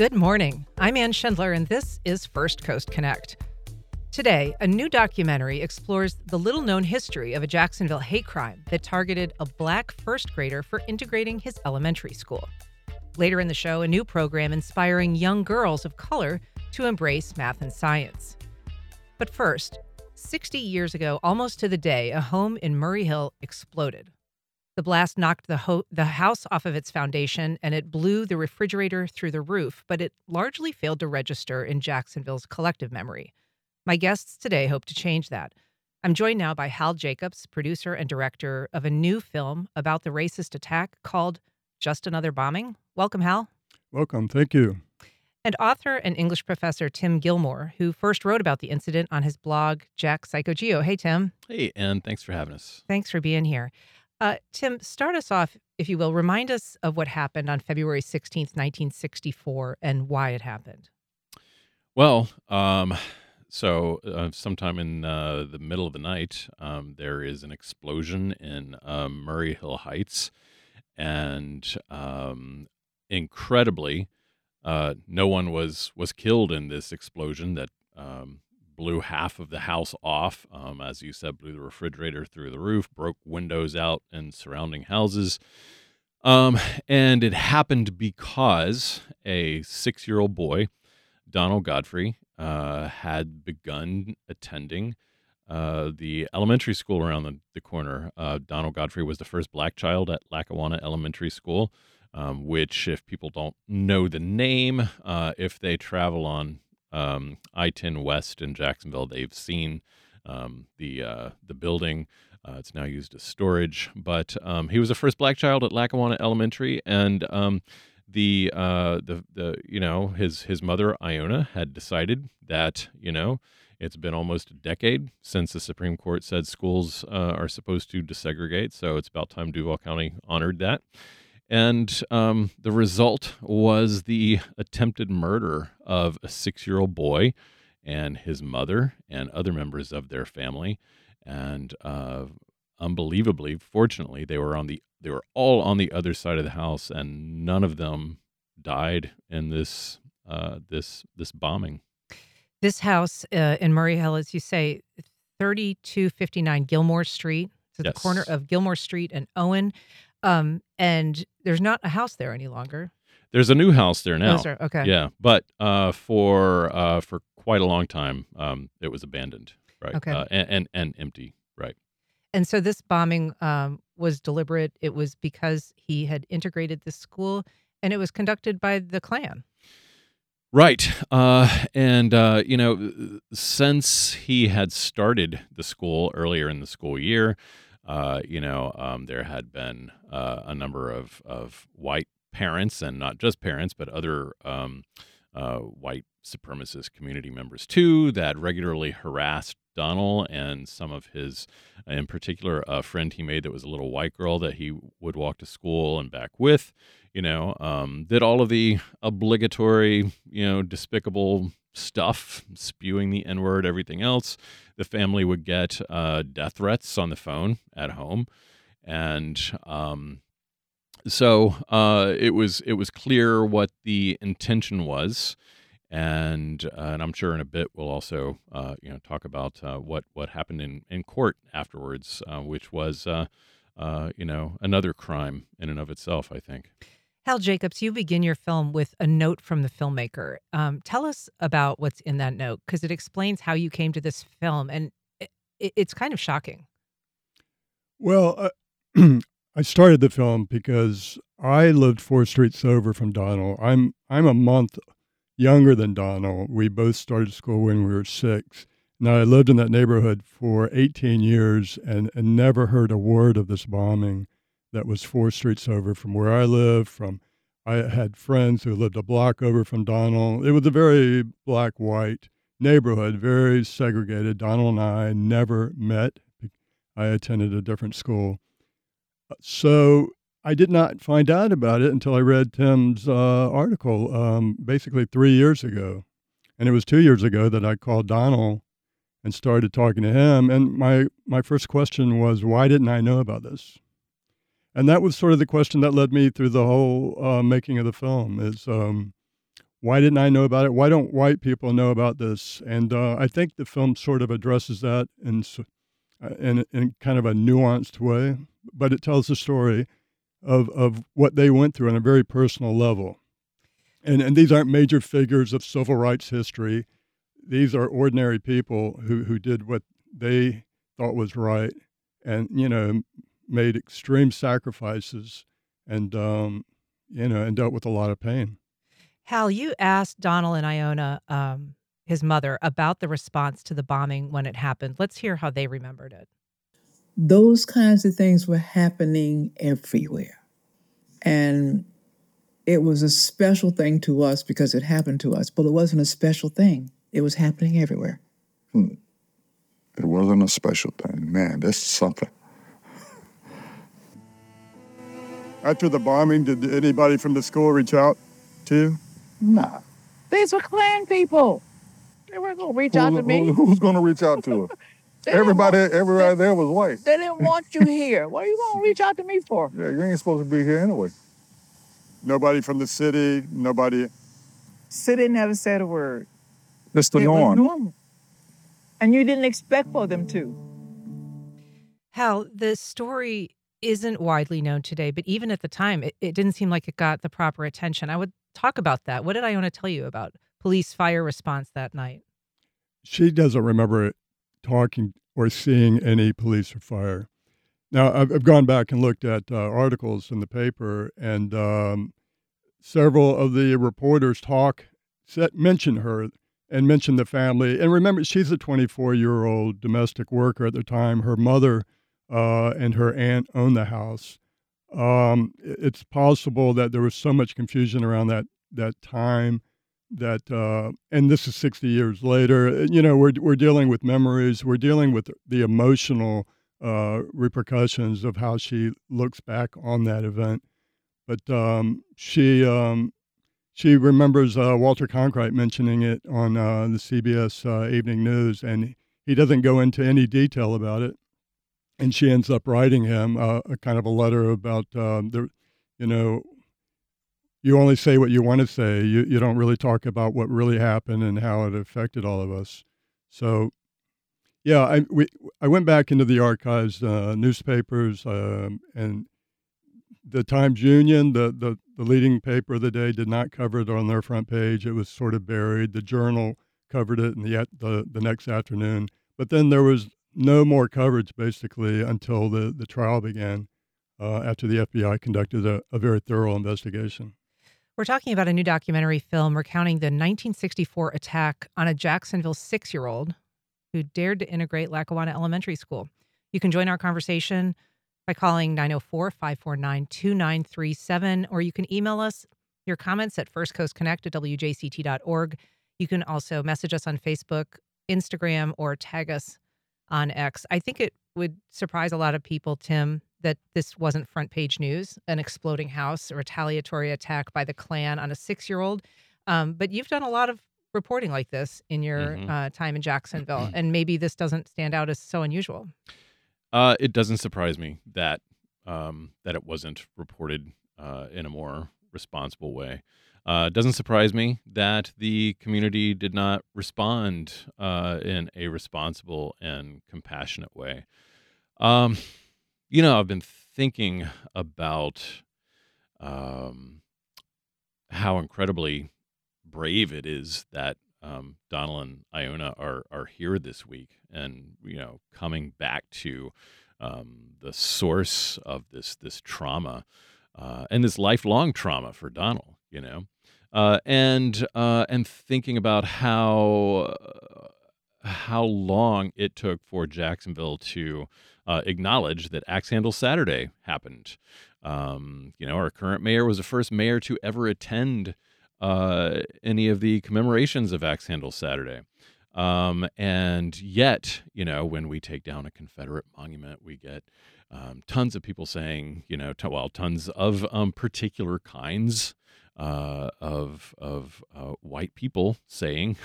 Good morning. I'm Ann Schindler, and this is First Coast Connect. Today, a new documentary explores the little-known history of a Jacksonville hate crime that targeted a black first grader for integrating his elementary school. Later in the show, a new program inspiring young girls of color to embrace math and science. But first, 60 years ago, almost to the day, a home in Murray Hill exploded. The blast knocked the house off of its foundation, and it blew the refrigerator through the roof, but it largely failed to register in Jacksonville's collective memory. My guests today hope to change that. I'm joined now by Hal Jacobs, producer and director of a new film about the racist attack called Just Another Bombing. Welcome, Hal. Welcome. Thank you. And author and English professor Tim Gilmore, who first wrote about the incident on his blog, Jack Psychogeo. Hey, Tim. Hey, Ann. Thanks for having us. Thanks for being here. Tim, start us off, if you will. Remind us of what happened on February 16th, 1964, and why it happened. Well, sometime in the middle of the night, there is an explosion in Murray Hill Heights, and incredibly, no one was killed in this explosion that blew half of the house off, as you said, blew the refrigerator through the roof, broke windows out in surrounding houses. And it happened because a 6-year-old boy, Donald Godfrey, had begun attending the elementary school around the corner. Donald Godfrey was the first black child at Lackawanna Elementary School, which, if people don't know the name, if they travel on I-10 West in Jacksonville, they've seen the building. It's now used as storage. But he was the first black child at Lackawanna Elementary, and his mother Iona had decided that it's been almost a decade since the Supreme Court said schools are supposed to desegregate, so it's about time Duval County honored that. And the result was the attempted murder of a 6-year-old boy and his mother and other members of their family. And unbelievably, fortunately, they were all on the other side of the house, and none of them died in this bombing. This house in Murray Hill, as you say, 3259 Gilmore Street, to the corner of Gilmore Street and Owen. And there's not a house there any longer. There's a new house there now. Okay. Yeah. But for quite a long time, it was abandoned, right? Okay. And empty, right? And so this bombing was deliberate. It was because he had integrated the school, and it was conducted by the Klan. Right. Since he had started the school earlier in the school year, there had been a number of white parents, and not just parents, but other white supremacist community members, too, that regularly harassed Donald and some of his, in particular, a friend he made that was a little white girl that he would walk to school and back with, did all of the obligatory, despicable stuff, spewing the N-word, everything else. The family would get death threats on the phone at home, and it was clear what the intention was, and I'm sure in a bit we'll also talk about what happened in court afterwards, which was another crime in and of itself, I think. Hal Jacobs, you begin your film with a note from the filmmaker. Tell us about what's in that note, because it explains how you came to this film, and it's kind of shocking. Well, I started the film because I lived 4 streets over from Donald. I'm a month younger than Donald. We both started school when we were 6. Now, I lived in that neighborhood for 18 years and never heard a word of this bombing that was 4 streets over from where I lived. I had friends who lived a block over from Donald. It was a very black-white neighborhood, very segregated. Donald and I never met. I attended a different school. So I did not find out about it until I read Tim's article basically 3 years ago. And it was 2 years ago that I called Donald and started talking to him. And my first question was, why didn't I know about this? And that was sort of the question that led me through the whole making of the film, is Why didn't I know about it? Why don't white people know about this? And I think the film sort of addresses that in kind of a nuanced way, but it tells the story of what they went through on a very personal level. And these aren't major figures of civil rights history. These are ordinary people who did what they thought was right and, you know, made extreme sacrifices and, you know, and dealt with a lot of pain. Hal, you asked Donald and Iona, his mother, about the response to the bombing when it happened. Let's hear how they remembered it. Those kinds of things were happening everywhere. And it was a special thing to us because it happened to us, but it wasn't a special thing. It was happening everywhere. It wasn't a special thing. Man, that's something. After the bombing, did anybody from the school reach out to you? No. These were Klan people. They weren't going to reach out to me. Who's going to reach out to them? Everybody there was white. They didn't want you here. What are you going to reach out to me for? Yeah, you ain't supposed to be here anyway. Nobody from the city, nobody. City never said a word. That's the norm. And you didn't expect for them to. Hal, the story isn't widely known today, but even at the time, it didn't seem like it got the proper attention. I would talk about that. What did Iona tell you about police fire response that night? She doesn't remember talking or seeing any police or fire. Now, I've gone back and looked at articles in the paper, and several of the reporters mention her and mention the family. And remember, she's a 24-year-old domestic worker at the time. Her mother and her aunt owned the house. It's possible that there was so much confusion around that time that, and this is 60 years later, you know, we're dealing with memories, we're dealing with the emotional repercussions of how she looks back on that event. But she remembers Walter Cronkite mentioning it on the CBS Evening News, and he doesn't go into any detail about it. And she ends up writing him a kind of a letter about, you know, you only say what you want to say. You don't really talk about what really happened and how it affected all of us. So, yeah, I went back into the archives, newspapers, and the Times Union, the leading paper of the day, did not cover it on their front page. It was sort of buried. The Journal covered it in the next afternoon. But then there was no more coverage, basically, until the trial began after the FBI conducted a very thorough investigation. We're talking about a new documentary film recounting the 1964 attack on a Jacksonville 6-year-old who dared to integrate Lackawanna Elementary School. You can join our conversation by calling 904-549-2937, or you can email us your comments at firstcoastconnect@wjct.org. You can also message us on Facebook, Instagram, or tag us on X. I think it would surprise a lot of people, Tim, that this wasn't front page news, an exploding house, a retaliatory attack by the Klan on a 6-year-old. But you've done a lot of reporting like this in your time in Jacksonville, and maybe this doesn't stand out as so unusual. It doesn't surprise me that that it wasn't reported in a more responsible way. It doesn't surprise me that the community did not respond in a responsible and compassionate way. You know, I've been thinking about how incredibly brave it is that Donald and Iona are here this week and, you know, coming back to the source of this trauma and this lifelong trauma for Donald. You know, and thinking about how long it took for Jacksonville to acknowledge that Axe Handle Saturday happened. You know, our current mayor was the first mayor to ever attend any of the commemorations of Axe Handle Saturday. And yet, you know, when we take down a Confederate monument, we get tons of people saying, you know, tons of particular kinds of white people saying,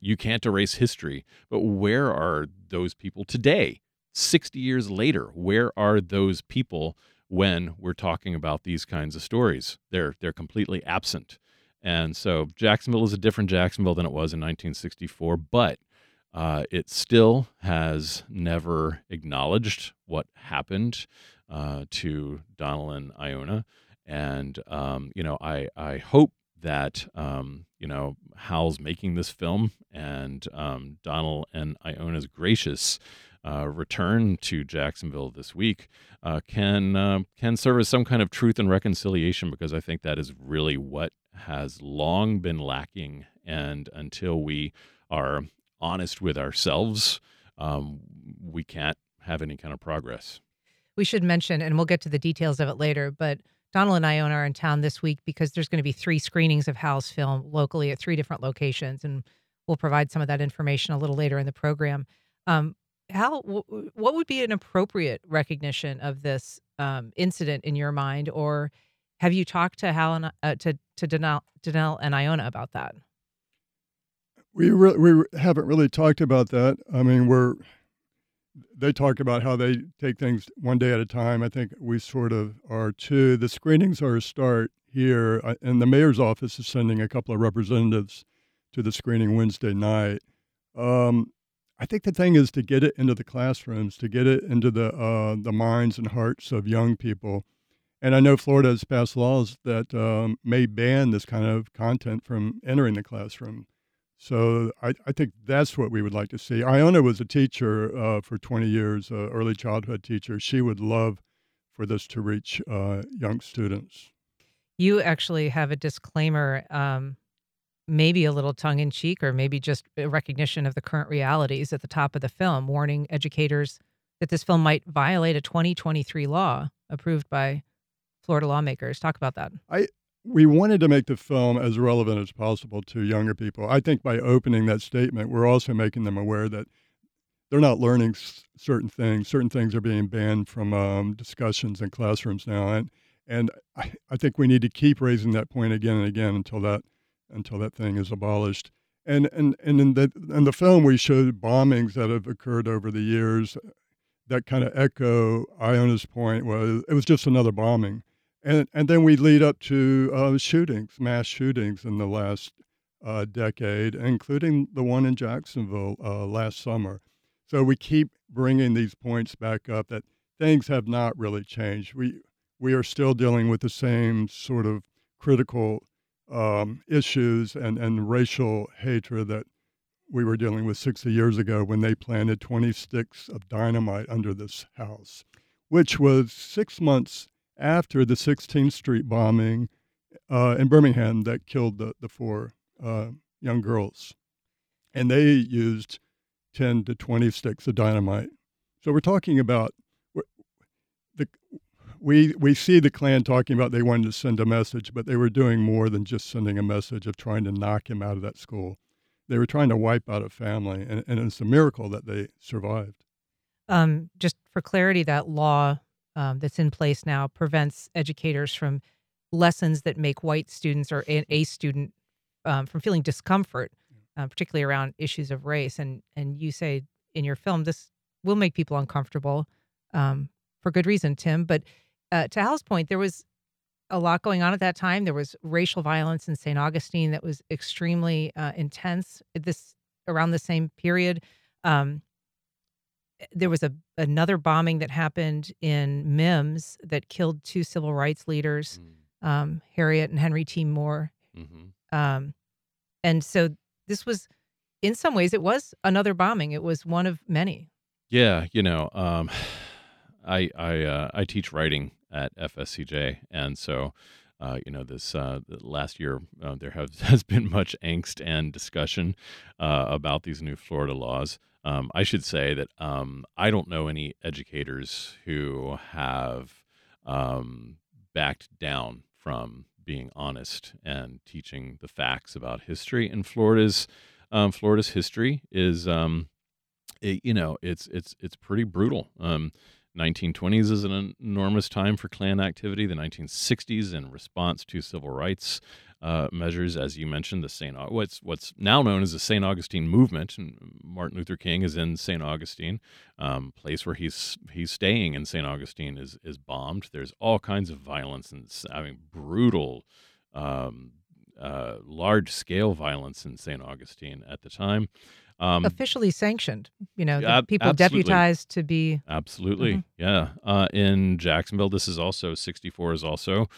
you can't erase history. But where are those people today, 60 years later? Where are those people when we're talking about these kinds of stories? They're completely absent. And so Jacksonville is a different Jacksonville than it was in 1964, but it still has never acknowledged what happened to Donald and Iona. And, you know, I hope that, you know, Hal's making this film and Donald and Iona's gracious return to Jacksonville this week can serve as some kind of truth and reconciliation, because I think that is really what has long been lacking. And until we are honest with ourselves, we can't have any kind of progress. We should mention, and we'll get to the details of it later, but Donald and Iona are in town this week because there's going to be 3 screenings of Hal's film locally at 3 different locations, and we'll provide some of that information a little later in the program. Hal, what would be an appropriate recognition of this incident in your mind, or have you talked to Hal and to Donald and Iona about that? We haven't really talked about that. I mean, they talk about how they take things one day at a time. I think we sort of are too. The screenings are a start here, and the mayor's office is sending a couple of representatives to the screening Wednesday night. I think the thing is to get it into the classrooms, to get it into the minds and hearts of young people. And I know Florida has passed laws that may ban this kind of content from entering the classroom. So I think that's what we would like to see. Iona was a teacher for 20 years, an early childhood teacher. She would love for this to reach young students. You actually have a disclaimer, maybe a little tongue-in-cheek, or maybe just a recognition of the current realities at the top of the film, warning educators that this film might violate a 2023 law approved by Florida lawmakers. Talk about that. We wanted to make the film as relevant as possible to younger people. I think by opening that statement, we're also making them aware that they're not learning certain things. Certain things are being banned from discussions in classrooms now, and I think we need to keep raising that point again and again until that thing is abolished. And in the film, we showed bombings that have occurred over the years that kind of echo Iona's point. Was it was just another bombing. And then we lead up to shootings, mass shootings in the last decade, including the one in Jacksonville last summer. So we keep bringing these points back up that things have not really changed. We are still dealing with the same sort of critical issues and racial hatred that we were dealing with 60 years ago when they planted 20 sticks of dynamite under this house, which was 6 months after the 16th Street bombing in Birmingham that killed the 4 young girls. And they used 10 to 20 sticks of dynamite. So we're talking about, we see the Klan talking about they wanted to send a message, but they were doing more than just sending a message of trying to knock him out of that school. They were trying to wipe out a family, and it's a miracle that they survived. Just for clarity, that law that's in place now prevents educators from lessons that make white students or a student from feeling discomfort, particularly around issues of race. And you say in your film, this will make people uncomfortable for good reason, Tim. But to Hal's point, there was a lot going on at that time. There was racial violence in Saint Augustine that was extremely intense around the same period. There was another bombing that happened in Mims that killed 2 civil rights leaders, Harriet and Henry T. Moore. Mm-hmm. And so this was, in some ways, it was another bombing. It was one of many. Yeah, you know, I teach writing at FSCJ, and so you know, this last year there has been much angst and discussion about these new Florida laws. I should say that I don't know any educators who have backed down from being honest and teaching the facts about history. And Florida's history is, it's pretty brutal. 1920s is an enormous time for Klan activity. The 1960s, in response to civil rights measures, as you mentioned, what's now known as the Saint Augustine movement. And Martin Luther King is in Saint Augustine, place where he's staying in Saint Augustine is bombed. There's all kinds of violence and brutal large-scale violence in Saint Augustine at the time. Officially sanctioned, you know, people absolutely. Deputized to be. Absolutely. Mm-hmm. Yeah. In Jacksonville, this is also 64 is also,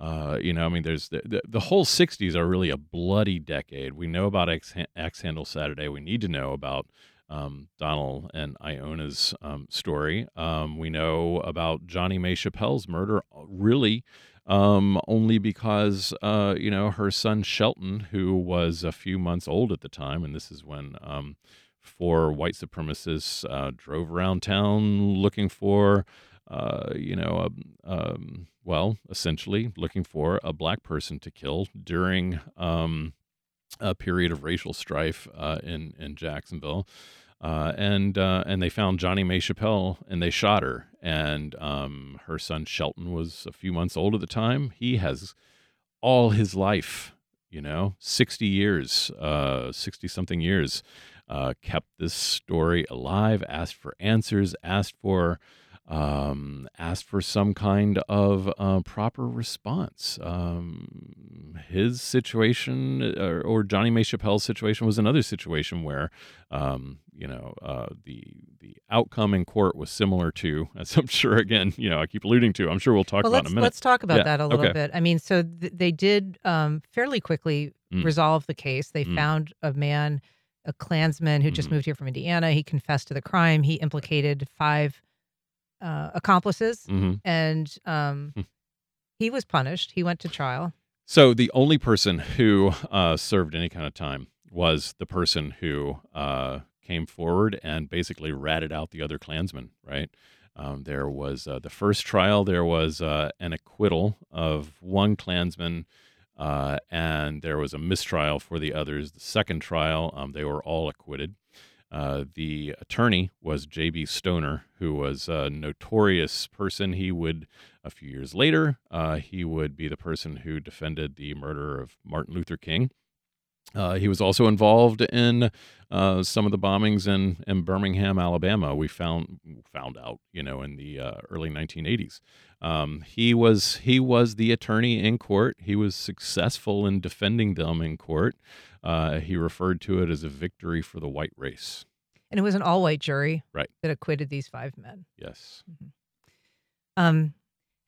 you know, I mean, there's the whole 60s are really a bloody decade. We know about Axe Handle Saturday. We need to know about Donald and Iona's story. We know about Johnny Mae Chappelle's murder, really, only because, you know, her son Shelton, who was a few months old at the time, and this is when four white supremacists drove around town looking for, you know, well, essentially looking for a black person to kill during a period of racial strife in Jacksonville. And they found Johnny Mae Chappelle and they shot her. And her son Shelton was a few months old at the time. He has all his life, you know, 60 years, 60 something years, kept this story alive, asked for answers, asked for some kind of proper response. His situation or Johnny Mae Chappelle's situation was another situation where, you know, the outcome in court was similar to, as I'm sure, again, you know, I keep alluding to, I'm sure we'll talk about in a minute. Let's talk about that a little bit. I mean, so they did fairly quickly resolve the case. They found a man, a Klansman who just moved here from Indiana. He confessed to the crime. He implicated five accomplices, and he was punished. He went to trial. So the only person who served any kind of time was the person who came forward and basically ratted out the other Klansmen, right? There was the first trial, there was an acquittal of one Klansman, and there was a mistrial for the others. The second trial, they were all acquitted. The attorney was J.B. Stoner, who was a notorious person. He would, a few years later, he would be the person who defended the murder of Martin Luther King. He was also involved in some of the bombings in Birmingham, Alabama. We found out, you know, in the early 1980s. He was the attorney in court. He was successful in defending them in court. He referred to it as a victory for the white race. And it was an all-white jury that acquitted these five men. Yes. Mm-hmm.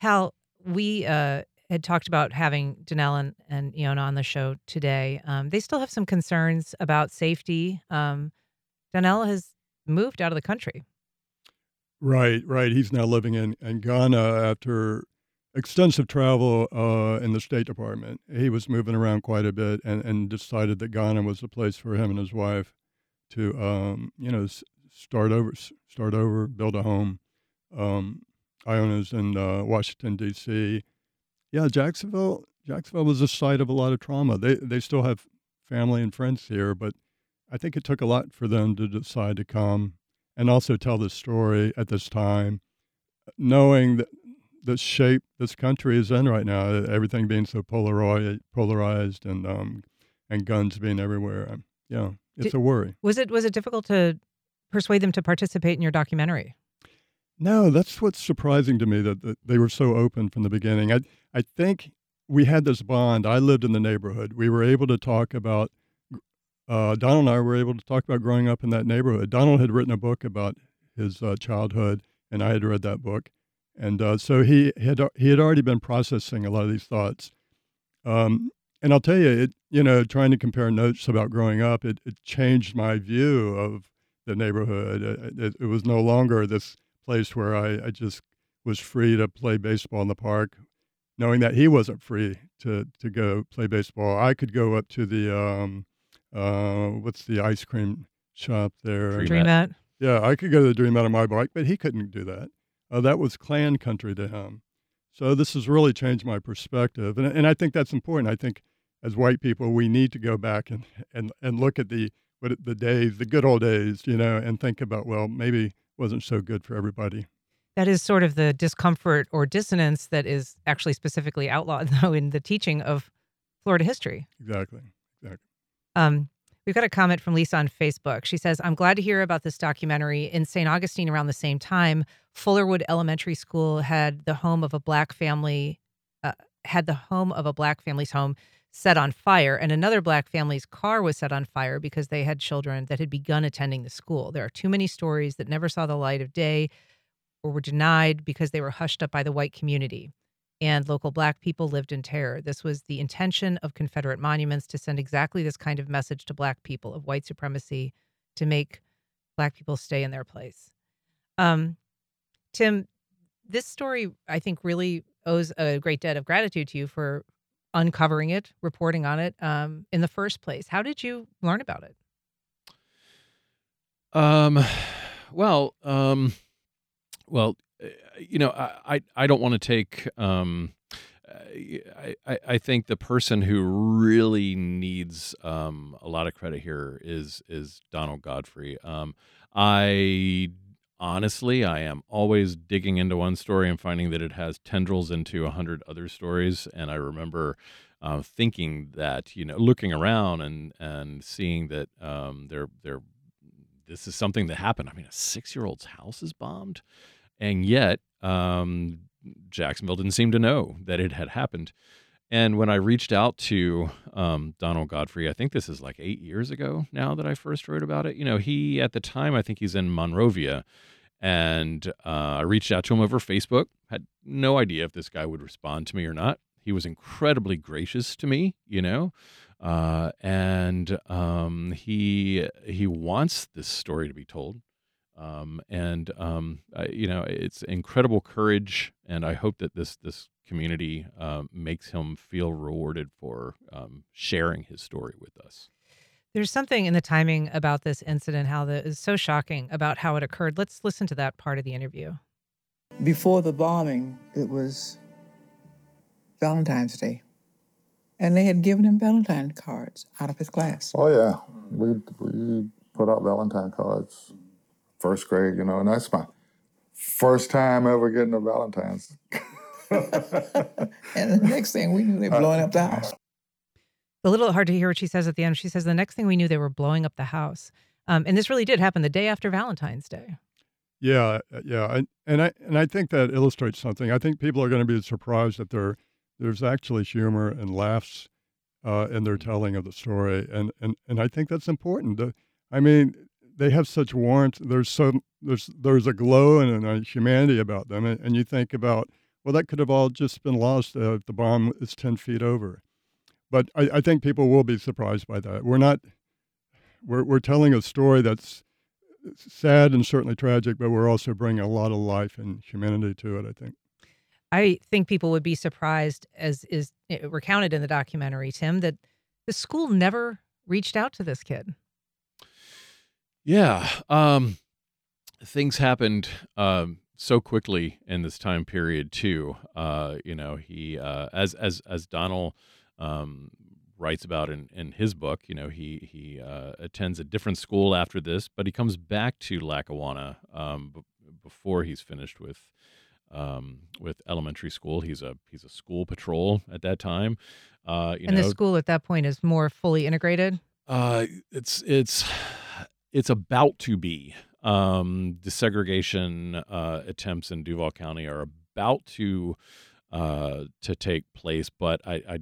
Hal, we had talked about having Danelle and Iona on the show today. They still have some concerns about safety. Danelle has moved out of the country. Right. He's now living in Ghana after extensive travel in the State Department. He was moving around quite a bit and decided that Ghana was the place for him and his wife to, you know, start over, build a home. Iona's in Washington, D.C. Yeah, Jacksonville was the site of a lot of trauma. They still have family and friends here, but I think it took a lot for them to decide to come and also tell this story at this time, knowing that the shape this country is in right now, everything being so polarized and guns being everywhere. Yeah, it's a worry. Was it difficult to persuade them to participate in your documentary? No, that's what's surprising to me, that they were so open from the beginning. I think we had this bond. I lived in the neighborhood. We were able to talk about, Donald and I were able to talk about growing up in that neighborhood. Donald had written a book about his childhood, and I had read that book. And so he had already been processing a lot of these thoughts. And I'll tell you, you know, trying to compare notes about growing up, it changed my view of the neighborhood. It was no longer this place where I just was free to play baseball in the park, knowing that he wasn't free to go play baseball. I could go up to the, what's the ice cream shop there? Dreambat. Yeah, I could go to the Dreambat on my bike, but he couldn't do that. That was Klan country to him. So this has really changed my perspective. And I think that's important. I think as white people, we need to go back and look at the days, the good old days, you know, and think about, well, maybe wasn't so good for everybody. That is sort of the discomfort or dissonance that is actually specifically outlawed, though, in the teaching of Florida history. Exactly. We've got a comment from Lisa on Facebook. She says, I'm glad to hear about this documentary. In St. Augustine, around the same time, Fullerwood Elementary School had the home of a black family's home. set on fire, and another black family's car was set on fire because they had children that had begun attending the school. There are too many stories that never saw the light of day or were denied because they were hushed up by the white community, and local black people lived in terror. This was the intention of Confederate monuments, to send exactly this kind of message to black people of white supremacy, to make black people stay in their place. Tim, this story, I think, really owes a great debt of gratitude to you for uncovering it, reporting on it in the first place. How did you learn about it? I don't want to take, I think the person who really needs a lot of credit here is Donald Godfrey. I am always digging into one story and finding that it has tendrils into 100 other stories. And I remember thinking that, looking around and seeing that this is something that happened. I mean, a 6-year-old's house is bombed. And yet, Jacksonville didn't seem to know that it had happened. And when I reached out to Donald Godfrey, I think this is like 8 years ago now that I first wrote about it. He, at the time, I think he's in Monrovia. And I reached out to him over Facebook. Had no idea if this guy would respond to me or not. He was incredibly gracious to me, he wants this story to be told. It's incredible courage, and I hope that this community makes him feel rewarded for sharing his story with us. There's something in the timing about this incident, Hal, that is so shocking about how it occurred. Let's listen to that part of the interview. Before the bombing, it was Valentine's Day, and they had given him Valentine cards out of his class. Oh, yeah. We put out Valentine cards. First grade, and that's my first time ever getting a Valentine's. And the next thing we knew, they were blowing up the house. A little hard to hear what she says at the end. She says, the next thing we knew, they were blowing up the house. And this really did happen the day after Valentine's Day. Yeah. And I think that illustrates something. I think people are going to be surprised that there's actually humor and laughs in their telling of the story. And I think that's important. They have such warmth. There's a glow and a humanity about them, and you think about, well, that could have all just been lost if the bomb is 10 feet over. But I think people will be surprised by that. We're telling a story that's sad and certainly tragic, but we're also bringing a lot of life and humanity to it. I think people would be surprised, as is recounted in the documentary, Tim, that the school never reached out to this kid. Yeah, things happened so quickly in this time period too. He as Donald writes about in his book, he attends a different school after this, but he comes back to Lackawanna before he's finished with elementary school. He's a school patrol at that time. The school at that point is more fully integrated. It's about to be. Desegregation attempts in Duval County are about to take place, but I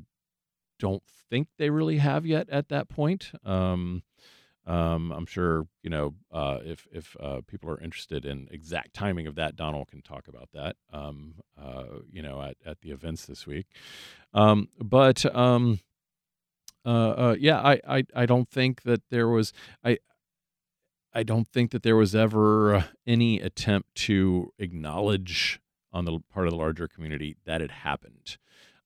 don't think they really have yet at that point. I'm sure, if people are interested in exact timing of that, Donald can talk about that, at the events this week. I don't think that there was... I don't think that there was ever any attempt to acknowledge on the part of the larger community that it happened.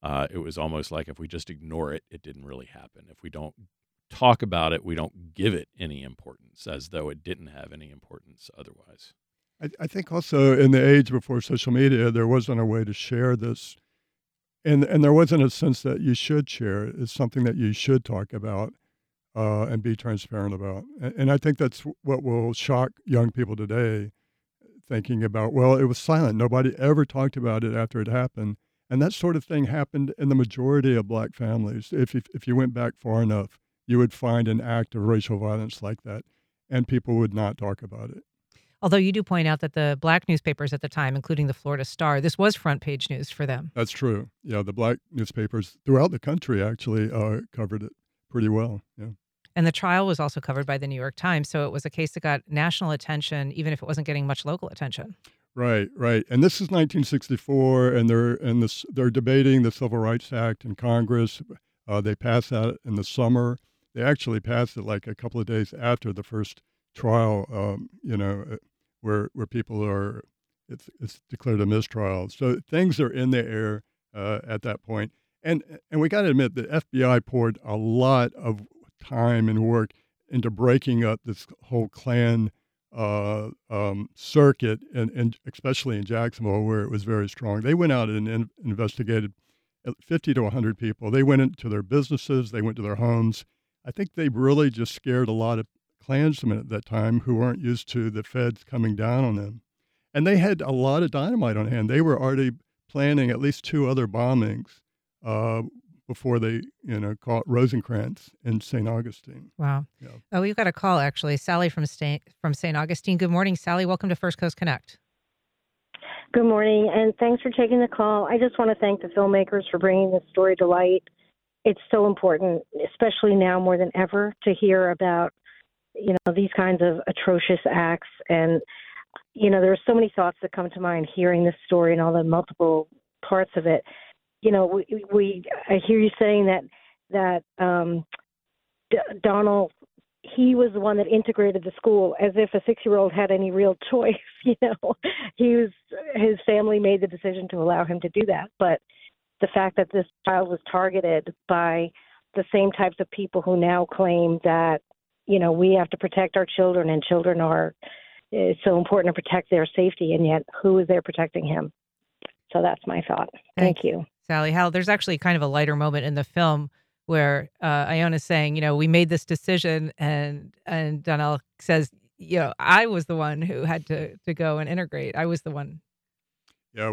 It was almost like if we just ignore it, it didn't really happen. If we don't talk about it, we don't give it any importance, as though it didn't have any importance otherwise. I think also in the age before social media, there wasn't a way to share this. And there wasn't a sense that you should share it. It's something that you should talk about. And be transparent about. And I think that's what will shock young people today, thinking about, well, it was silent. Nobody ever talked about it after it happened. And that sort of thing happened in the majority of black families. If you went back far enough, you would find an act of racial violence like that, and people would not talk about it. Although you do point out that the black newspapers at the time, including the Florida Star, this was front page news for them. That's true. Yeah, the black newspapers throughout the country actually covered it pretty well. Yeah. And the trial was also covered by the New York Times. So it was a case that got national attention, even if it wasn't getting much local attention. Right, right. And this is 1964, and they're debating the Civil Rights Act in Congress. They passed that in the summer. They actually passed it like a couple of days after the first trial, where people are, it's declared a mistrial. So things are in the air at that point. And we got to admit, the FBI poured a lot of time and work into breaking up this whole Klan circuit, and especially in Jacksonville, where it was very strong. They went out and investigated 50 to 100 people. They went into their businesses. They went to their homes. I think they really just scared a lot of Klansmen at that time who weren't used to the feds coming down on them. And they had a lot of dynamite on hand. They were already planning at least two other bombings before they, caught Rosencrantz in Saint Augustine. Wow. Yeah. Oh, we've got a call actually, Sally from Saint Augustine. Good morning, Sally. Welcome to First Coast Connect. Good morning, and thanks for taking the call. I just want to thank the filmmakers for bringing this story to light. It's so important, especially now more than ever, to hear about, these kinds of atrocious acts. And, there are so many thoughts that come to mind hearing this story and all the multiple parts of it. I hear you saying that Donald, he was the one that integrated the school, as if a 6-year-old had any real choice. His family made the decision to allow him to do that. But the fact that this child was targeted by the same types of people who now claim that, we have to protect our children, and children are, it's so important to protect their safety. And yet who is there protecting him? So that's my thought. Thank you, Sally. Hal, there's actually kind of a lighter moment in the film where Iona's saying, we made this decision, and Donnell says, I was the one who had to go and integrate. I was the one. Yeah,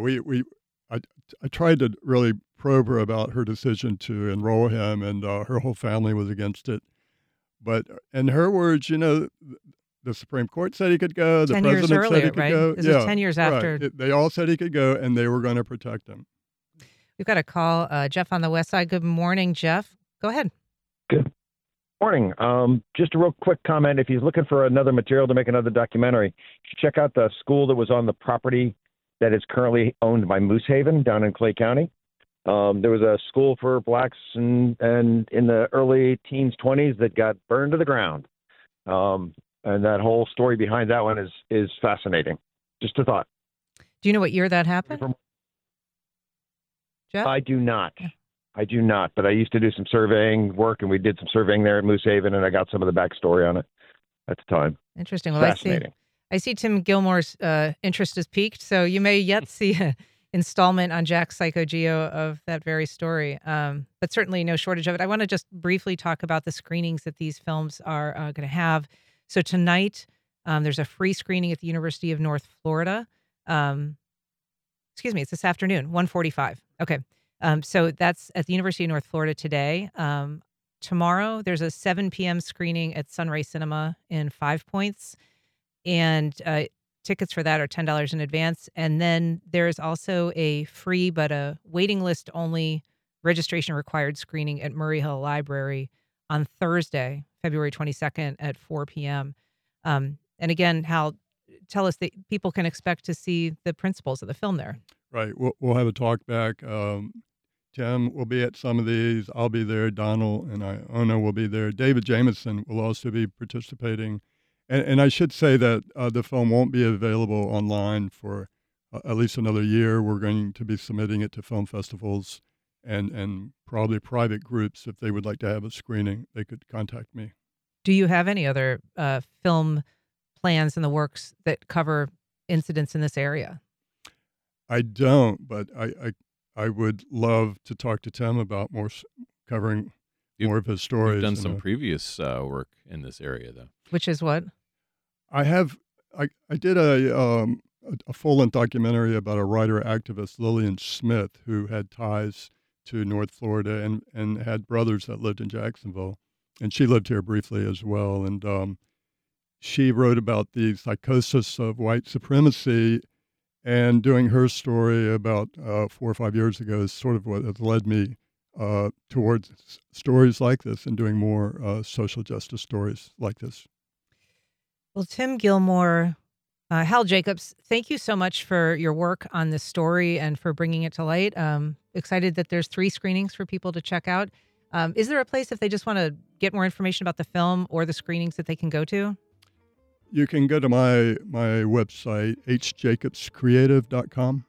I tried to really probe her about her decision to enroll him, and her whole family was against it. But in her words, the Supreme Court said he could go. The president said he could go. This was 10 years after. Right. They all said he could go, and they were going to protect him. We've got a call. Jeff on the West Side. Good morning, Jeff. Go ahead. Good morning. Just a real quick comment. If he's looking for another material to make another documentary, you should check out the school that was on the property that is currently owned by Moosehaven down in Clay County. There was a school for blacks and in the early teens, 20s that got burned to the ground. And that whole story behind that one is fascinating. Just a thought. Do you know what year that happened? Jeff? I do not. But I used to do some surveying work, and we did some surveying there at Moosehaven, and I got some of the backstory on it at the time. Interesting. Well, fascinating. I see Tim Gilmore's interest has peaked, so you may yet see an installment on Jack Psychogeo of that very story. But certainly no shortage of it. I want to just briefly talk about the screenings that these films are going to have. So tonight, there's a free screening at the University of North Florida. It's this afternoon, 1:45. Okay. So that's at the University of North Florida today. Tomorrow, there's a 7 p.m. screening at Sunray Cinema in Five Points. And tickets for that are $10 in advance. And then there's also a free but a waiting list only registration required screening at Murray Hill Library on Thursday, February 22nd at 4 p.m. And again, Hal, tell us that people can expect to see the principles of the film there. Right. We'll have a talk back. Tim will be at some of these. I'll be there. Donald and Iona will be there. David Jameson will also be participating. And I should say that the film won't be available online for at least another year. We're going to be submitting it to film festivals and probably private groups. If they would like to have a screening, they could contact me. Do you have any other film plans in the works that cover incidents in this area? I don't, but I would love to talk to Tim about covering more of his stories. You've done some previous work in this area, though. Which is what? I did a full-length documentary about a writer-activist, Lillian Smith, who had ties to North Florida and had brothers that lived in Jacksonville. And she lived here briefly as well. And she wrote about the psychosis of white supremacy, and doing her story about 4 or 5 years ago is sort of what has led me towards stories like this and doing more social justice stories like this. Well, Tim Gilmore, Hal Jacobs, thank you so much for your work on this story and for bringing it to light. Excited that there's 3 screenings for people to check out. Is there a place if they just want to get more information about the film or the screenings that they can go to? You can go to my website, hjacobscreative.com,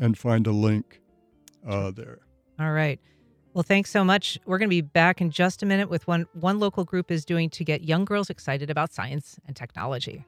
and find a link there. All right. Well, thanks so much. We're going to be back in just a minute with one local group is doing to get young girls excited about science and technology.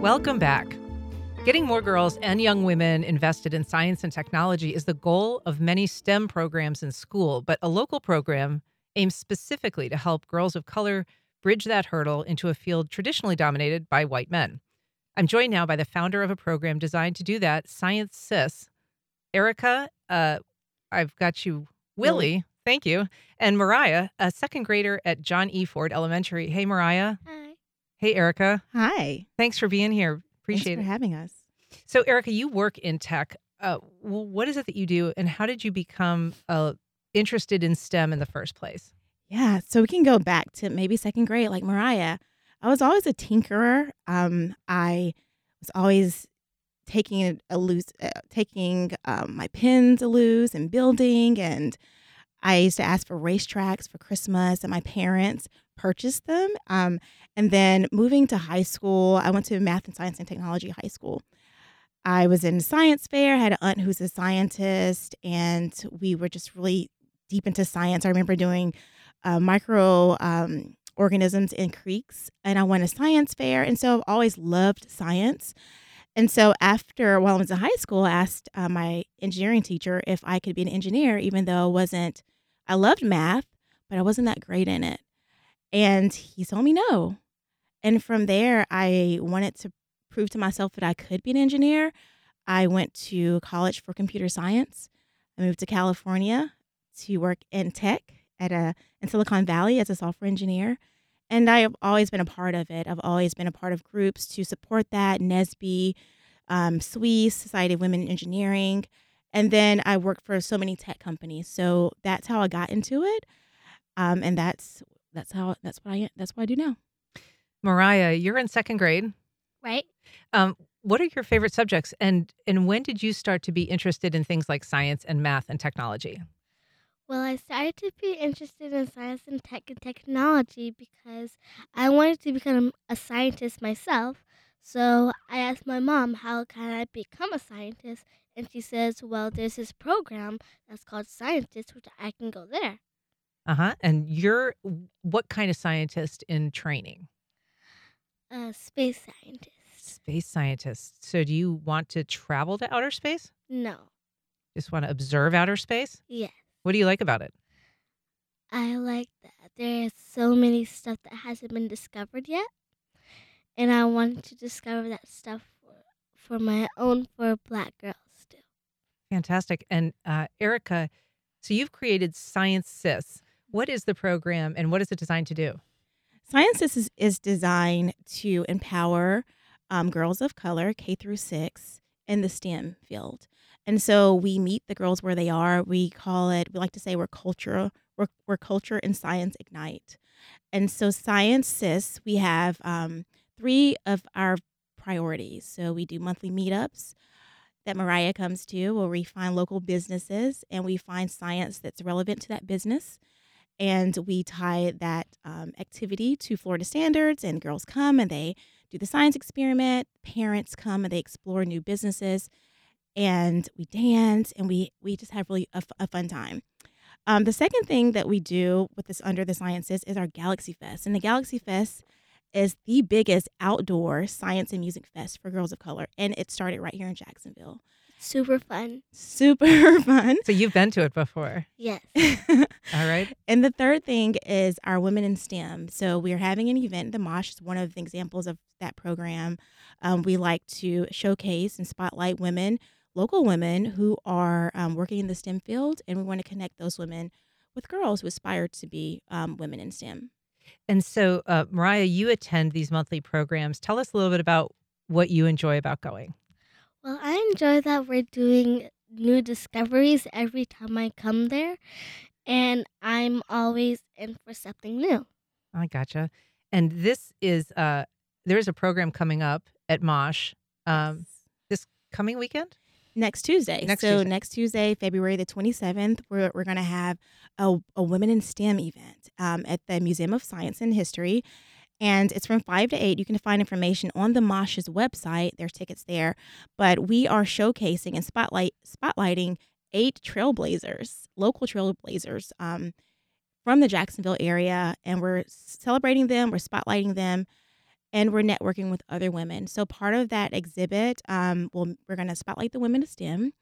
Welcome back. Getting more girls and young women invested in science and technology is the goal of many STEM programs in school, but a local program aims specifically to help girls of color bridge that hurdle into a field traditionally dominated by white men. I'm joined now by the founder of a program designed to do that, Science Sis, Erica, I've got you, Willie, thank you, and Mariah, a second grader at John E. Ford Elementary. Hey, Mariah. Hi. Hey, Erica. Hi. Thanks for being here. Appreciate it. Thanks for having us. So, Erica, you work in tech. What is it that you do, and how did you become interested in STEM in the first place? Yeah, so we can go back to maybe second grade, like Mariah. I was always a tinkerer. I was always taking my pins loose and building, and I used to ask for racetracks for Christmas, and my parents purchased them. And then moving to high school, I went to math and science and technology high school. I was in science fair, had an aunt who's a scientist, and we were just really deep into science. I remember doing microorganisms in creeks, and I went to science fair. And so I've always loved science. And so while I was in high school, I asked my engineering teacher if I could be an engineer, even though I loved math, but I wasn't that great in it. And he told me no. And from there, I wanted to prove to myself that I could be an engineer. I went to college for computer science. I moved to California to work in tech in Silicon Valley as a software engineer. And I have always been a part of it. I've always been a part of groups to support that, NESB, SWE, Society of Women in Engineering. And then I worked for so many tech companies. So that's how I got into it. And that's what I do now. Mariah, you're in second grade, right? What are your favorite subjects, and when did you start to be interested in things like science and math and technology? Well, I started to be interested in science and tech and technology because I wanted to become a scientist myself. So I asked my mom, "How can I become a scientist?" And she says, "Well, there's this program that's called Science Sis, which I can go there." And you're what kind of scientist in training? Space scientist. Space scientist. So do you want to travel to outer space? No. Just want to observe outer space? Yeah. What do you like about it? I like that there's so many stuff that hasn't been discovered yet. And I wanted to discover that stuff for Black girls too. Fantastic. And Erica, so you've created Science Sis. What is the program and what is it designed to do? Science Sis is designed to empower girls of color, K-6, in the STEM field. And so we meet the girls where they are. We call it, we like to say we're culture and science ignite. And so Science Sis, we have three of our priorities. So we do monthly meetups that Mariah comes to, where we find local businesses and we find science that's relevant to that business. And we tie that activity to Florida standards, and girls come and they do the science experiment. Parents come and they explore new businesses. And we dance, and we just have really a fun time. The second thing that we do with this under the sciences is our Galaxy Fest. And the Galaxy Fest is the biggest outdoor science and music fest for girls of color. And it started right here in Jacksonville. Super fun. Super fun. So you've been to it before. Yes. All right. And the third thing is our Women in STEM. So we are having an event. The MOSH is one of the examples of that program. We like to showcase and spotlight women, local women who are working in the STEM field, and we want to connect those women with girls who aspire to be women in STEM. And so, Mariah, you attend these monthly programs. Tell us a little bit about what you enjoy about going. Well, I enjoy that we're doing new discoveries every time I come there, and I'm always in for something new. I gotcha. And this is, there is a program coming up at MOSH this coming weekend? Next Tuesday. Next Tuesday, February the 27th, we're going to have a Women in STEM event at the Museum of Science and History. And it's from 5 to 8. You can find information on the MOSH's website. There are tickets there. But we are showcasing and spotlighting 8 trailblazers, local trailblazers from the Jacksonville area. And we're celebrating them. We're spotlighting them. And we're networking with other women. So part of that exhibit, we're going to spotlight the women of STEM.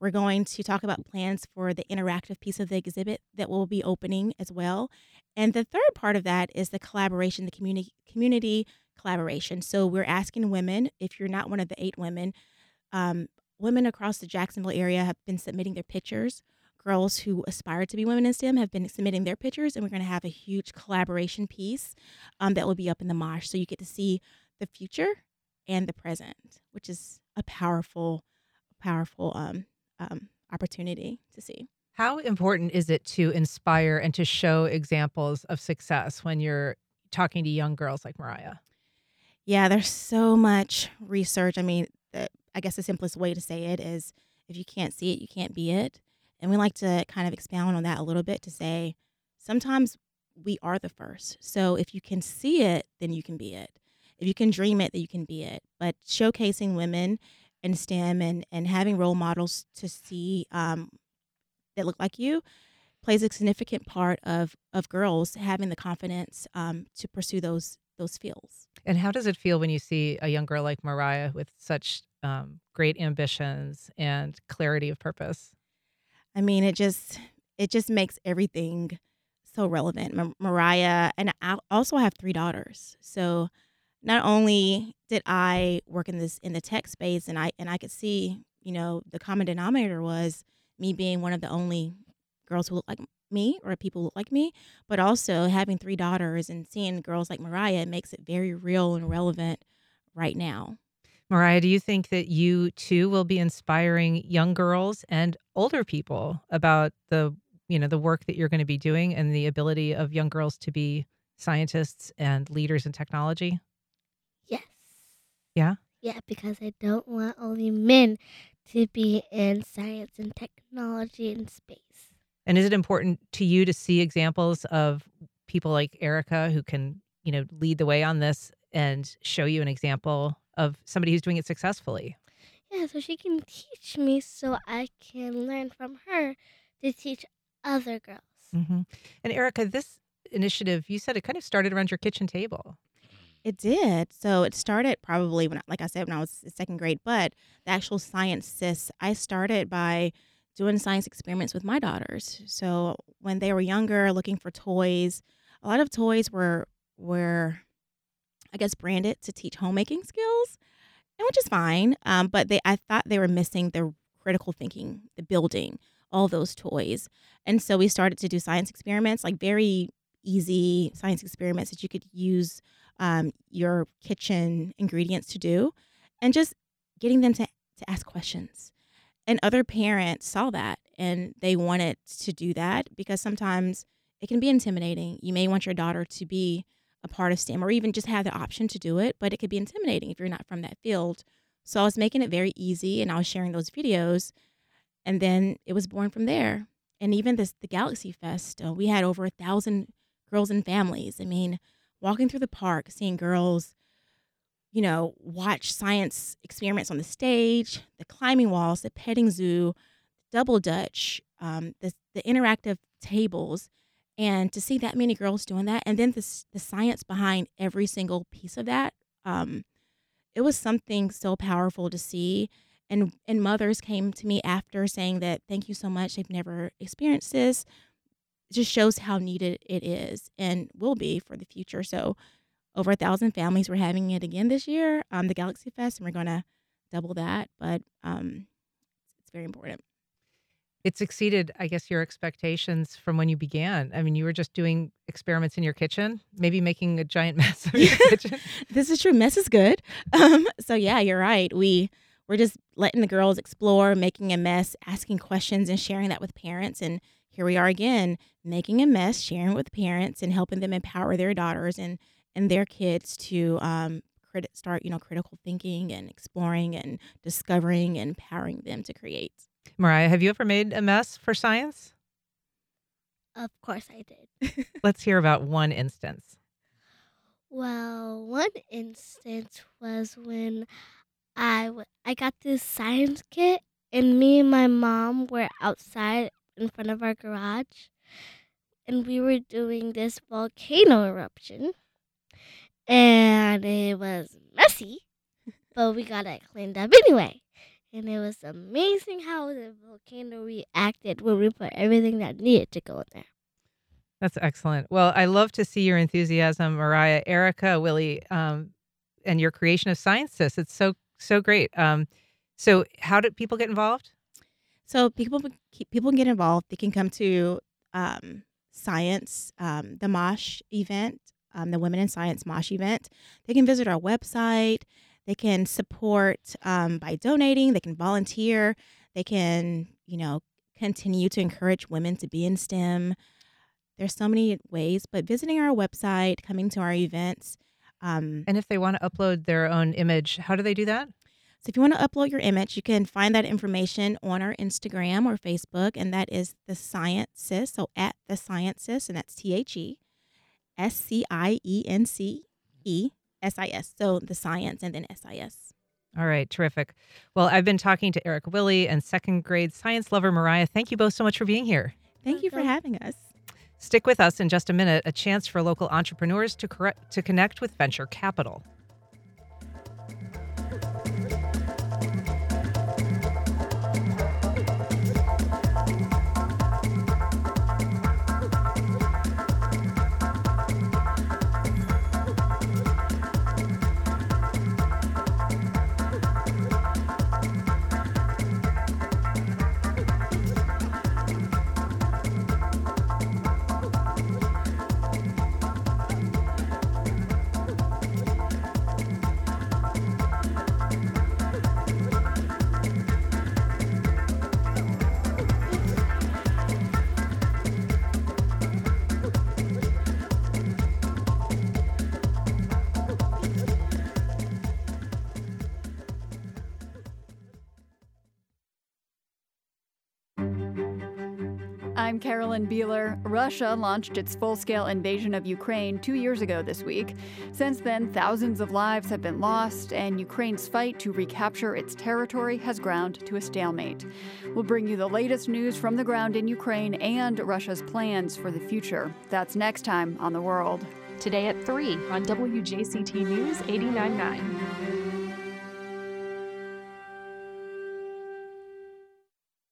We're going to talk about plans for the interactive piece of the exhibit that will be opening as well. And the third part of that is the collaboration, the community collaboration. So we're asking women, if you're not one of the 8 women, women across the Jacksonville area have been submitting their pictures. Girls who aspire to be women in STEM have been submitting their pictures, and we're going to have a huge collaboration piece that will be up in the MOSH. So you get to see the future and the present, which is a powerful opportunity to see. How important is it to inspire and to show examples of success when you're talking to young girls like Mariah? Yeah, there's so much research. I mean, I guess the simplest way to say it is if you can't see it, you can't be it. And we like to kind of expound on that a little bit to say sometimes we are the first. So if you can see it, then you can be it. If you can dream it, then you can be it. But showcasing women in STEM and having role models to see that look like you plays a significant part of girls having the confidence to pursue those fields. And how does it feel when you see a young girl like Mariah with such great ambitions and clarity of purpose? I mean, it just makes everything so relevant. Mariah, and I also have 3 daughters. So not only did I work in the tech space, and I could see, you know, the common denominator was me being one of the only girls who look like me or people who look like me, but also having 3 daughters and seeing girls like Mariah makes it very real and relevant right now. Mariah, do you think that you, too, will be inspiring young girls and older people about the work that you're going to be doing and the ability of young girls to be scientists and leaders in technology? Yes. Yeah? Yeah, because I don't want only men to be in science and technology and space. And is it important to you to see examples of people like Erica who can, you know, lead the way on this and show you an example of somebody who's doing it successfully? Yeah, so she can teach me so I can learn from her to teach other girls. Mm-hmm. And Erica, this initiative, you said it kind of started around your kitchen table. It did. So it started probably, when I was in 2nd grade, but the actual Science Sis, I started by doing science experiments with my daughters. So when they were younger, looking for toys, a lot of toys were I guess, branded to teach homemaking skills, which is fine. But I thought they were missing the critical thinking, the building, all those toys. And so we started to do science experiments, like very easy science experiments that you could use your kitchen ingredients to do, and just getting them to ask questions. And other parents saw that and they wanted to do that because sometimes it can be intimidating. You may want your daughter to be a part of STEM or even just have the option to do it, but it could be intimidating if you're not from that field. So I was making it very easy and I was sharing those videos, and then it was born from there. And even the Galaxy Fest, we had over 1,000 girls and families. I mean, walking through the park, seeing girls, you know, watch science experiments on the stage, the climbing walls, the petting zoo, double dutch, the interactive tables, and to see that many girls doing that, and then the science behind every single piece of that, it was something so powerful to see. And mothers came to me after saying that, thank you so much, they've never experienced this. It just shows how needed it is and will be for the future. So over 1,000 families, we're having it again this year, the Galaxy Fest, and we're going to double that. But it's very important. It's exceeded, I guess, your expectations from when you began. I mean, you were just doing experiments in your kitchen, maybe making a giant mess of your kitchen. This is true. Mess is good. So, yeah, you're right. We're just letting the girls explore, making a mess, asking questions, and sharing that with parents. And here we are again, making a mess, sharing with parents, and helping them empower their daughters and their kids to start, critical thinking and exploring and discovering and empowering them to create. Mariah, have you ever made a mess for science? Of course I did. Let's hear about one instance. Well, one instance was when I got this science kit, and me and my mom were outside in front of our garage, and we were doing this volcano eruption, and it was messy, but we got it cleaned up anyway. And it was amazing how the volcano reacted when we put everything that needed to go in there. That's excellent. Well, I love to see your enthusiasm, Mariah, Erica, Willie, and your creation of Science Sis. It's so great. So how did people get involved? So people can get involved. They can come to the MOSH event, the Women in Science MOSH event. They can visit our website. They can support by donating. They can volunteer. They can, continue to encourage women to be in STEM. There's so many ways, but visiting our website, coming to our events. And if they want to upload their own image, how do they do that? So if you want to upload your image, you can find that information on our Instagram or Facebook, and that is the Science Sis, so at the Science Sis, and that's TheScience SIS. So the science and then SIS. All right. Terrific. Well, I've been talking to Erica Willie and second grade science lover Mariah. Thank you both so much for being here. Thank you for having us. Stick with us in just a minute. A chance for local entrepreneurs to connect with venture capital. I'm Carolyn Beeler. Russia launched its full-scale invasion of Ukraine 2 years ago this week. Since then, thousands of lives have been lost, and Ukraine's fight to recapture its territory has ground to a stalemate. We'll bring you the latest news from the ground in Ukraine and Russia's plans for the future. That's next time on The World. Today at 3 on WJCT News 89.9.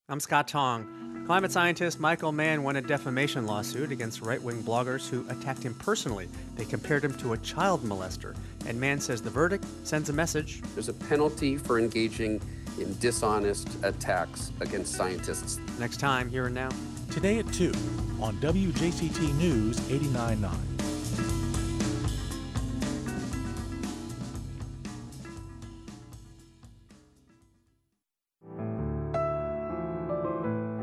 I'm Scott Tong. Climate scientist Michael Mann won a defamation lawsuit against right-wing bloggers who attacked him personally. They compared him to a child molester. And Mann says the verdict sends a message. There's a penalty for engaging in dishonest attacks against scientists. Next time, here and now. Today at 2 on WJCT News 89.9.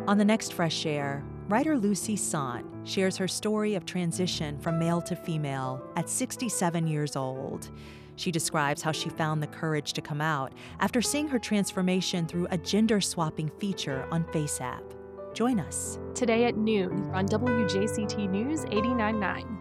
On the next Fresh Air, writer Lucy Sant shares her story of transition from male to female at 67 years old. She describes how she found the courage to come out after seeing her transformation through a gender-swapping feature on FaceApp. Join us today at noon on WJCT News 89.9.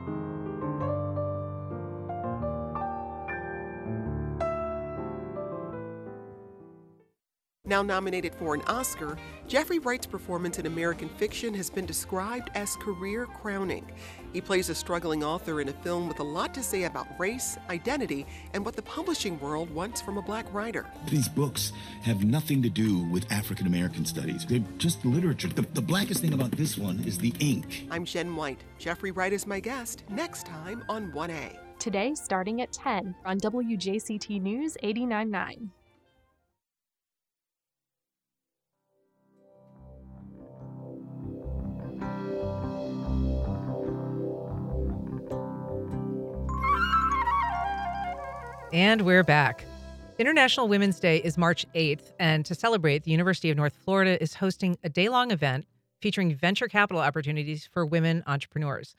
Now nominated for an Oscar, Jeffrey Wright's performance in American Fiction has been described as career crowning. He plays a struggling author in a film with a lot to say about race, identity, and what the publishing world wants from a black writer. These books have nothing to do with African American studies. They're just literature. The blackest thing about this one is the ink. I'm Jen White. Jeffrey Wright is my guest next time on 1A. Today, starting at 10 on WJCT News 89.9. And we're back. International Women's Day is March 8th, and to celebrate, the University of North Florida is hosting a day-long event featuring venture capital opportunities for women entrepreneurs.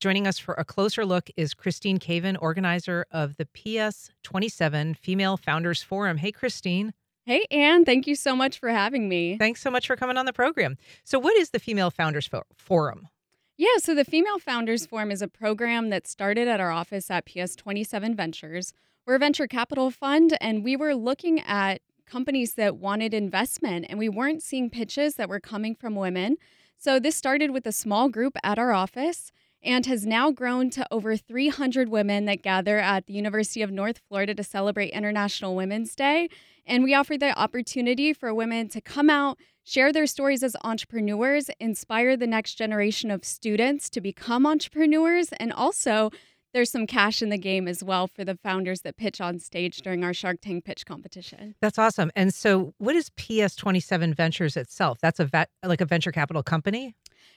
Joining us for a closer look is Christine Caven, organizer of the PS27 Female Founders Forum. Hey, Christine. Hey, Ann. Thank you so much for having me. Thanks so much for coming on the program. So what is the Female Founders Forum? Yeah, so the Female Founders Forum is a program that started at our office at PS27 Ventures. We're a venture capital fund, and we were looking at companies that wanted investment, and we weren't seeing pitches that were coming from women. So this started with a small group at our office and has now grown to over 300 women that gather at the University of North Florida to celebrate International Women's Day. And we offer the opportunity for women to come out, share their stories as entrepreneurs, inspire the next generation of students to become entrepreneurs, and also there's some cash in the game as well for the founders that pitch on stage during our Shark Tank pitch competition. That's awesome. And so what is PS27 Ventures itself? That's a venture capital company?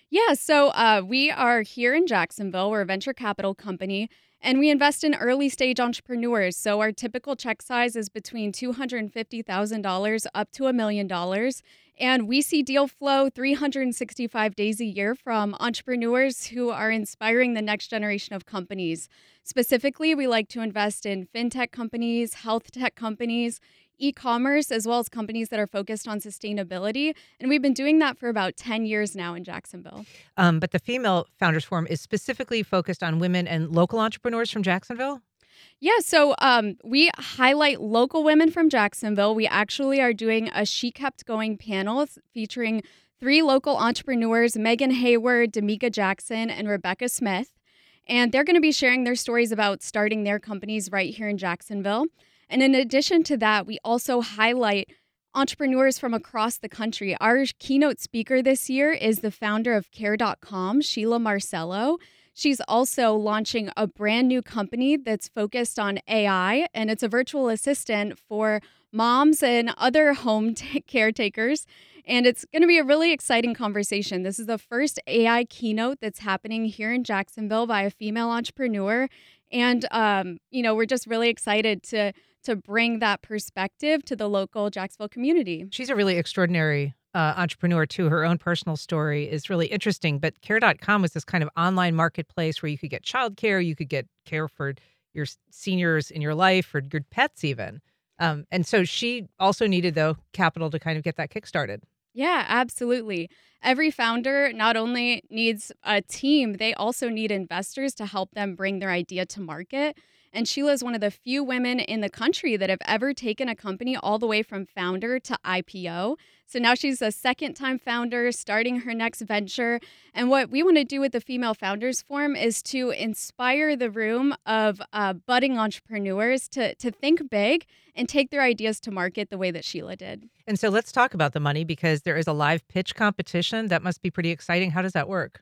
Yeah. So we are here in Jacksonville. We're a venture capital company, and we invest in early stage entrepreneurs. So our typical check size is between $250,000 up to $1 million. And we see deal flow 365 days a year from entrepreneurs who are inspiring the next generation of companies. Specifically, we like to invest in fintech companies, health tech companies, e-commerce, as well as companies that are focused on sustainability. And we've been doing that for about 10 years now in Jacksonville. But the Female Founders Forum is specifically focused on women and local entrepreneurs from Jacksonville? Yeah, so we highlight local women from Jacksonville. We actually are doing a She Kept Going panel featuring three local entrepreneurs, Megan Hayward, D'Amica Jackson, and Rebecca Smith. And they're going to be sharing their stories about starting their companies right here in Jacksonville. And in addition to that, we also highlight entrepreneurs from across the country. Our keynote speaker this year is the founder of Care.com, Sheila Marcello. She's also launching a brand new company that's focused on AI, and it's a virtual assistant for moms and other home caretakers. And it's going to be a really exciting conversation. This is the first AI keynote that's happening here in Jacksonville by a female entrepreneur. And, we're just really excited to bring that perspective to the local Jacksonville community. She's a really extraordinary entrepreneur too. Her own personal story is really interesting, but Care.com was this kind of online marketplace where you could get childcare, you could get care for your seniors in your life or your pets even. And so she also needed, though, capital to kind of get that kickstarted. Yeah, absolutely. Every founder not only needs a team, they also need investors to help them bring their idea to market. And Sheila is one of the few women in the country that have ever taken a company all the way from founder to IPO. So now she's a second-time founder starting her next venture. And what we want to do with the Female Founders Forum is to inspire the room of budding entrepreneurs to think big and take their ideas to market the way that Sheila did. And so let's talk about the money, because there is a live pitch competition. That must be pretty exciting. How does that work?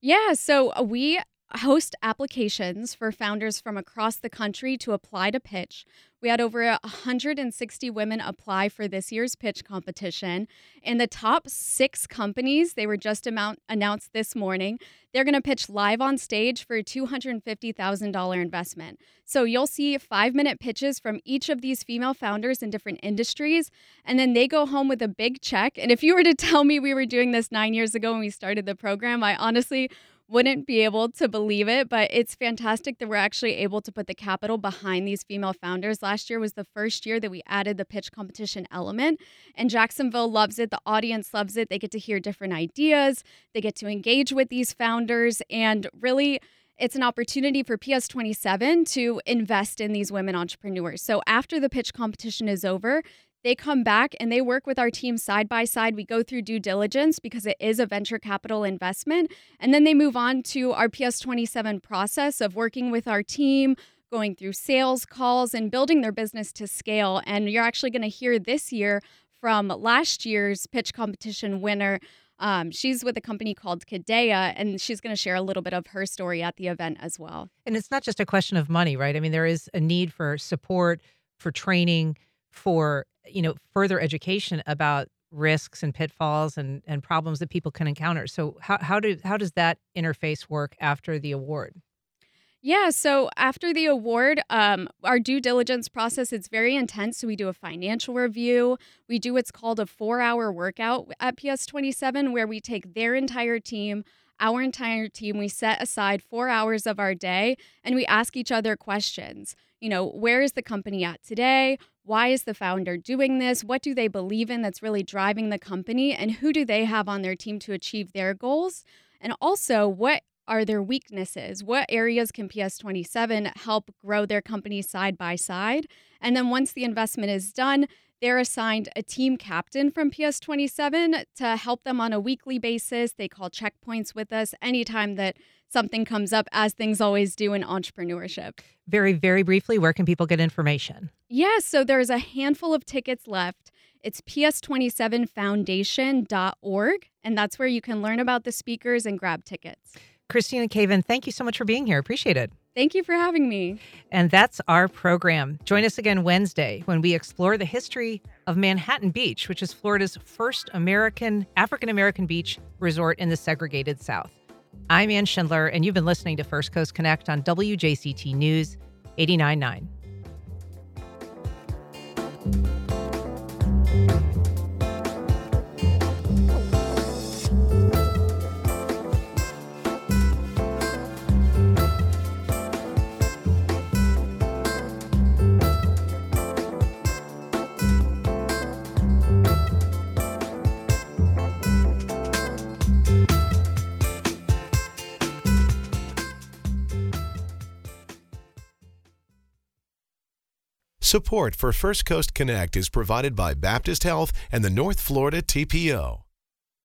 Yeah, so we host applications for founders from across the country to apply to pitch. We had over 160 women apply for this year's pitch competition. And the top 6 companies, they were just announced this morning, they're going to pitch live on stage for a $250,000 investment. So you'll see 5-minute pitches from each of these female founders in different industries. And then they go home with a big check. And if you were to tell me we were doing this 9 years ago when we started the program, I honestly wouldn't be able to believe it, but it's fantastic that we're actually able to put the capital behind these female founders. Last year was the first year that we added the pitch competition element, and Jacksonville loves it. The audience loves it. They get to hear different ideas. They get to engage with these founders, and really, it's an opportunity for PS27 to invest in these women entrepreneurs. So after the pitch competition is over, they come back and they work with our team side by side. We go through due diligence because it is a venture capital investment. And then they move on to our PS27 process of working with our team, going through sales calls and building their business to scale. And you're actually going to hear this year from last year's pitch competition winner. She's with a company called Kadea, and she's going to share a little bit of her story at the event as well. And it's not just a question of money, right? I mean, there is a need for support, for training, for further education about risks and pitfalls and problems that people can encounter. So how does that interface work after the award? Yeah, so after the award, our due diligence process, it's very intense. So we do a financial review. We do what's called a 4-hour workout at PS27, where we take their entire team, we set aside 4 hours of our day, and we ask each other questions. Where is the company at today? Why is the founder doing this? What do they believe in that's really driving the company? And who do they have on their team to achieve their goals? And also, what are their weaknesses? What areas can PS27 help grow their company side by side? And then once the investment is done, they're assigned a team captain from PS27 to help them on a weekly basis. They call checkpoints with us anytime that something comes up, as things always do in entrepreneurship. Very, very briefly, where can people get information? Yes, so there's a handful of tickets left. It's ps27foundation.org, and that's where you can learn about the speakers and grab tickets. Christina Caven, thank you so much for being here. Appreciate it. Thank you for having me. And that's our program. Join us again Wednesday when we explore the history of Manhattan Beach, which is Florida's first African-American beach resort in the segregated South. I'm Ann Schindler, and you've been listening to First Coast Connect on WJCT News 89.9. Support for First Coast Connect is provided by Baptist Health and the North Florida TPO.